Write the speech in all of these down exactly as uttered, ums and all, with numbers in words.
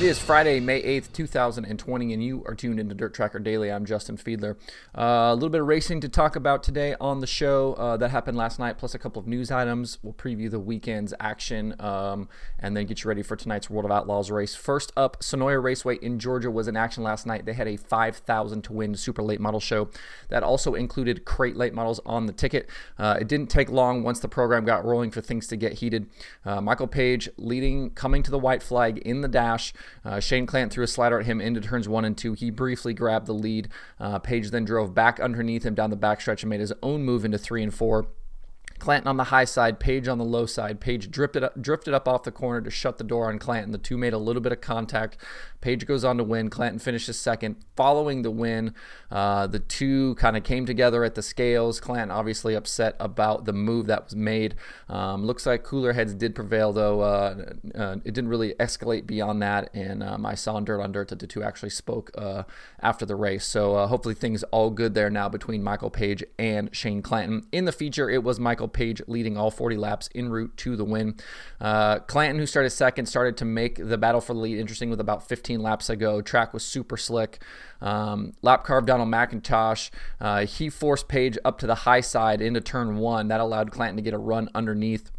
It is Friday, May eighth, two thousand twenty, and you are tuned into Dirt Tracker Daily. I'm Justin Fiedler. Uh, a little bit of racing to talk about today on the show uh, that happened last night, plus a couple of news items. We'll preview the weekend's action um, and then get you ready for tonight's World of Outlaws race. First up, Sonoya Raceway in Georgia was in action last night. They had a five thousand to win super late model show that also included crate late models on the ticket. Uh, it didn't take long once the program got rolling for things to get heated. Uh, Michael Page leading, coming to the white flag in the dash. Uh, Shane Clant threw a slider at him into turns one and two. He briefly grabbed the lead. Uh, Page then drove back underneath him down the backstretch and made his own move into three and four. Clanton on the high side, Page on the low side. Page drifted up, drifted up off the corner to shut the door on Clanton. The two made a little bit of contact. Page goes on to win. Clanton finishes second. Following the win, uh, the two kind of came together at the scales. Clanton obviously upset about the move that was made. Um, looks like cooler heads did prevail, though. Uh, uh, it didn't really escalate beyond that, and um, I saw on Dirt on Dirt that the two actually spoke uh, after the race. So uh, hopefully things all good there now between Michael Page and Shane Clanton. In the feature, it was Michael Page leading all forty laps en route to the win. Uh, Clanton, who started second, started to make the battle for the lead interesting with about fifteen laps ago. Track was super slick. Um, lap carve Donald McIntosh. Uh, he forced Page up to the high side into turn one. That allowed Clanton to get a run underneath.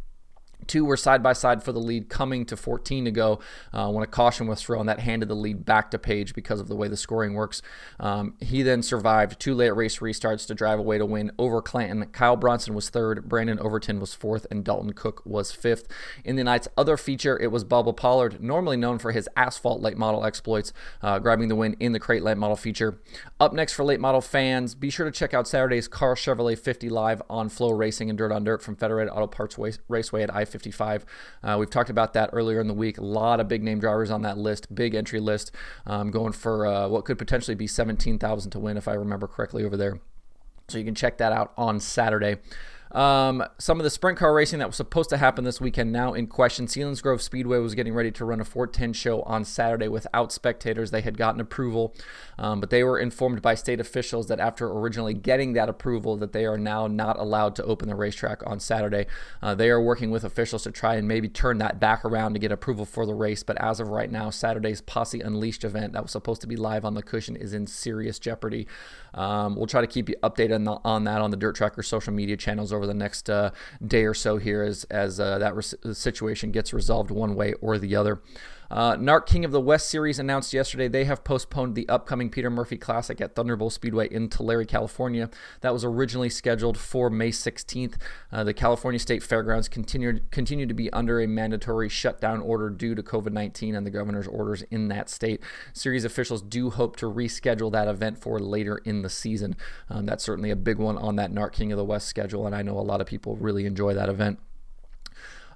Two were side-by-side for the lead coming to fourteen to go uh, when a caution was thrown. That handed the lead back to Page because of the way the scoring works. Um, he then survived two late race restarts to drive away to win over Clanton. Kyle Bronson was third, Brandon Overton was fourth, and Dalton Cook was fifth. In the night's other feature, it was Bubba Pollard, normally known for his asphalt late model exploits, uh, grabbing the win in the crate late model feature. Up next for late model fans, be sure to check out Saturday's Carl Chevrolet fifty live on Flow Racing and Dirt on Dirt from Federated Auto Parts Raceway at I fifty-five. Uh, we've talked about that earlier in the week. A lot of big name drivers on that list, big entry list, um, going for uh, what could potentially be seventeen thousand to win, if I remember correctly, over there. So you can check that out on Saturday. Um, some of the sprint car racing that was supposed to happen this weekend now in question. Sealand's Grove Speedway was getting ready to run a four ten show on Saturday without spectators. They had gotten approval, um, but they were informed by state officials that after originally getting that approval that they are now not allowed to open the racetrack on Saturday. Uh, they are working with officials to try and maybe turn that back around to get approval for the race, but as of right now, Saturday's Posse Unleashed event that was supposed to be live on the cushion is in serious jeopardy. Um, we'll try to keep you updated on, the, on that on the Dirt Tracker social media channels over over the next uh, day or so here as, as uh, that res- situation gets resolved one way or the other. Uh, NARC King of the West Series announced yesterday they have postponed the upcoming Peter Murphy Classic at Thunderbolt Speedway in Tulare, California. That was originally scheduled for May sixteenth. Uh, the California State Fairgrounds continued continue to be under a mandatory shutdown order due to covid nineteen and the governor's orders in that state. Series officials do hope to reschedule that event for later in the season. Um, that's certainly a big one on that NARC King of the West schedule, and I know a lot of people really enjoy that event.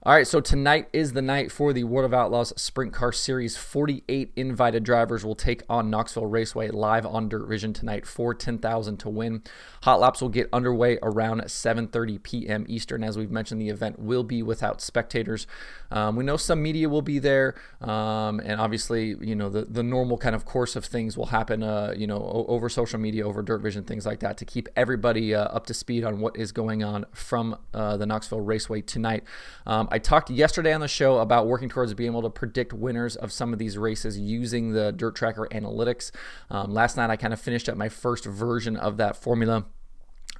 All right, so tonight is the night for the World of Outlaws Sprint Car Series. forty-eight invited drivers will take on Knoxville Raceway live on Dirt Vision tonight for ten thousand to win. Hot laps will get underway around seven thirty p.m. Eastern. As we've mentioned, the event will be without spectators. Um, we know some media will be there, um, and obviously, you know, the, the normal kind of course of things will happen, uh, you know, over social media, over Dirt Vision, things like that, to keep everybody uh, up to speed on what is going on from uh, the Knoxville Raceway tonight. Um, I talked yesterday on the show about working towards being able to predict winners of some of these races using the Dirt Tracker analytics. Um, last night, I kind of finished up my first version of that formula.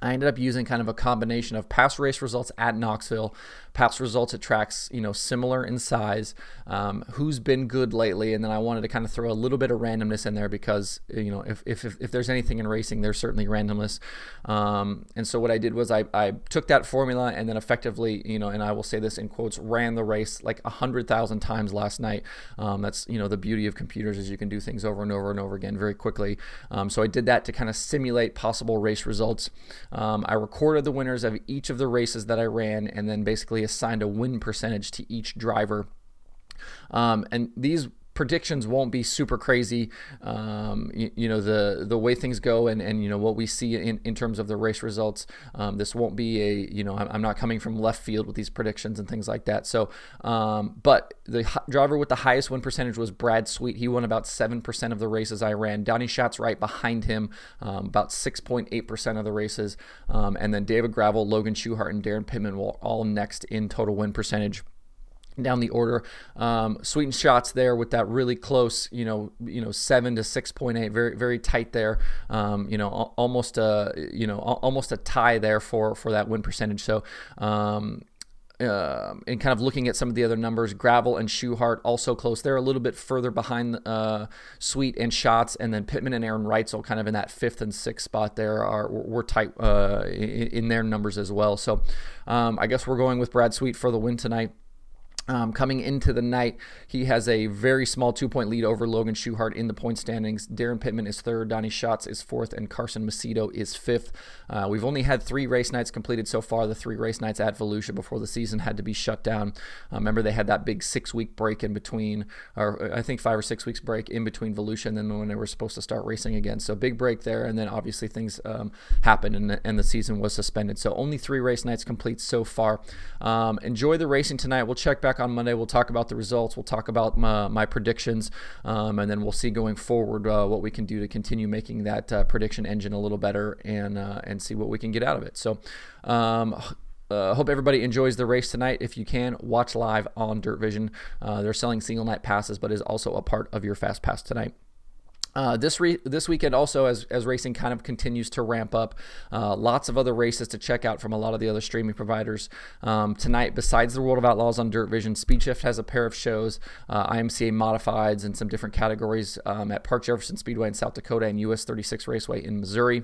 I ended up using kind of a combination of past race results at Knoxville, past results at tracks, you know, similar in size, um, who's been good lately, and then I wanted to kind of throw a little bit of randomness in there because, you know, if if, if there's anything in racing, there's certainly randomness. Um, and so what I did was I, I took that formula and then effectively, you know, and I will say this in quotes, ran the race like one hundred thousand times last night. Um, that's, you know, the beauty of computers is you can do things over and over and over again very quickly. Um, so I did that to kind of simulate possible race results. Um, I recorded the winners of each of the races that I ran and then basically assigned a win percentage to each driver. Um, and these predictions won't be super crazy. Um, you, you know, the the way things go and, and you know, what we see in, in terms of the race results, um, this won't be a, you know, I'm not coming from left field with these predictions and things like that. So, um, but the h- driver with the highest win percentage was Brad Sweet. He won about seven percent of the races I ran. Donnie Schatz right behind him, um, about six point eight percent of the races. Um, and then David Gravel, Logan Schuchart, and Darren Pittman were all next in total win percentage. down the order. Um, Sweet and Shots there with that really close, you know, you know, seven to six point eight, very very tight there. Um, you know, al- almost a you know al- almost a tie there for for that win percentage. So. Um, Uh, and kind of looking at some of the other numbers, Gravel and Schuchart also close. They're a little bit further behind uh, Sweet and Shots, and then Pittman and Aaron Reitzel kind of in that fifth and sixth spot there are we're tight uh, in, in their numbers as well. So um, I guess we're going with Brad Sweet for the win tonight. Um, coming into the night, he has a very small two-point lead over Logan Schuchart in the point standings. Darren Pittman is third, Donnie Schatz is fourth, and Carson Macedo is fifth. Uh, we've only had three race nights completed so far, the three race nights at Volusia before the season had to be shut down. Uh, remember, they had that big six-week break in between, or I think five or six weeks break in between Volusia and then when they were supposed to start racing again. So big break there, and then obviously things um, happened, and the, and the season was suspended. So only three race nights complete so far. Um, enjoy the racing tonight. We'll check back on Monday. We'll talk about the results. We'll talk about my, my predictions, um, and then we'll see going forward uh, what we can do to continue making that uh, prediction engine a little better and uh, and see what we can get out of it. So um, uh, hope everybody enjoys the race tonight. If you can, watch live on Dirt Vision. Uh, they're selling single night passes, but is also a part of your Fast Pass tonight. Uh, this re- this weekend also, as as racing kind of continues to ramp up, uh, lots of other races to check out from a lot of the other streaming providers. Um, tonight, besides the World of Outlaws on Dirt Vision, Speed Shift has a pair of shows, uh, I M C A Modifieds in some different categories um, at Park Jefferson Speedway in South Dakota and U S thirty-six Raceway in Missouri.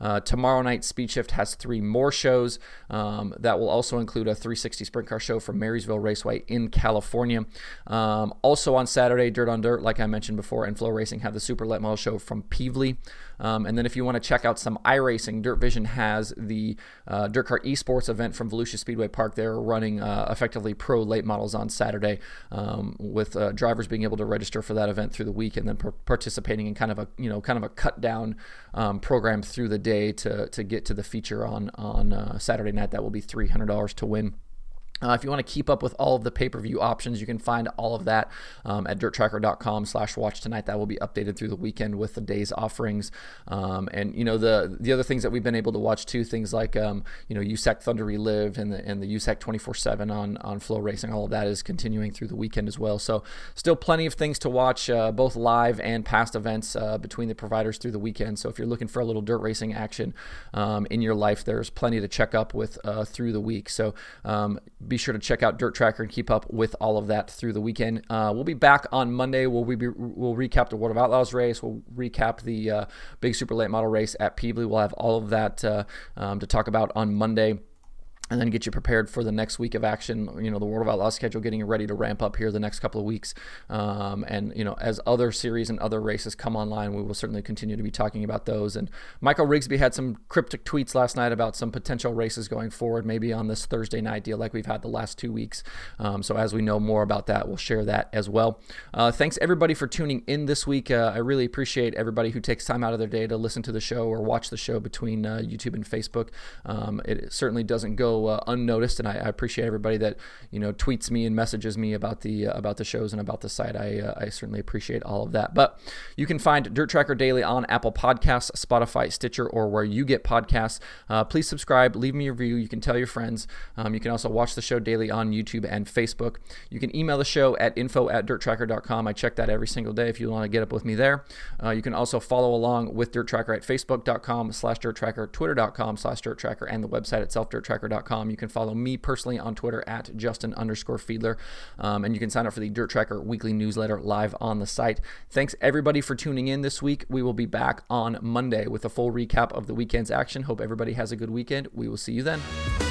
Uh, tomorrow night, Speed Shift has three more shows. Um, that will also include a three sixty Sprint Car show from Marysville Raceway in California. Um, also on Saturday, Dirt on Dirt, like I mentioned before, and Flow Racing have the Super Model show from Peevely. Um, and then if you want to check out some iRacing, Dirt Vision has the uh, Dirt Car Esports event from Volusia Speedway Park. They're running uh, effectively pro late models on Saturday um, with uh, drivers being able to register for that event through the week and then per- participating in kind of a you know kind of a cut down um, program through the day to to get to the feature on on uh, Saturday night. That will be three hundred dollars to win. Uh, if you want to keep up with all of the pay-per-view options, you can find all of that um, at dirttracker.com slash watch tonight. That will be updated through the weekend with the day's offerings. Um, and, you know, the the other things that we've been able to watch, too, things like, um, you know, U S A C Thunder Relived and the, and the U S A C twenty-four seven on, on Flow Racing, all of that is continuing through the weekend as well. So still plenty of things to watch, uh, both live and past events uh, between the providers through the weekend. So if you're looking for a little dirt racing action um, in your life, there's plenty to check up with uh, through the week. So um, be sure to check out Dirt Tracker and keep up with all of that through the weekend. Uh, we'll be back on Monday. We'll, we be, we'll recap the World of Outlaws race. We'll recap the uh, big super late model race at Peevely. We'll have all of that uh, um, to talk about on Monday. And then get you prepared for the next week of action. You know, the World of Outlaws schedule getting ready to ramp up here the next couple of weeks. Um, and, you know, as other series and other races come online, we will certainly continue to be talking about those. And Michael Rigsby had some cryptic tweets last night about some potential races going forward, maybe on this Thursday night deal like we've had the last two weeks. Um, so as we know more about that, we'll share that as well. Uh, thanks, everybody, for tuning in this week. Uh, I really appreciate everybody who takes time out of their day to listen to the show or watch the show between uh, YouTube and Facebook. Um, it certainly doesn't go Uh, unnoticed, and I, I appreciate everybody that you know tweets me and messages me about the uh, about the shows and about the site. I uh, I certainly appreciate all of that. But you can find Dirt Tracker Daily on Apple Podcasts, Spotify, Stitcher, or where you get podcasts. Uh, please subscribe, leave me a review. You can tell your friends. Um, you can also watch the show daily on YouTube and Facebook. You can email the show at info at dirttracker dot com. I check that every single day if you want to get up with me there. Uh, you can also follow along with Dirt Tracker at facebook dot com slash dirttracker, twitter dot com slash dirttracker, and the website itself, dirttracker dot com. You can follow me personally on Twitter at Justin underscore Fiedler, um, and you can sign up for the Dirt Tracker weekly newsletter live on the site. Thanks, everybody, for tuning in this week. We will be back on Monday with a full recap of the weekend's action. Hope everybody has a good weekend. We will see you then.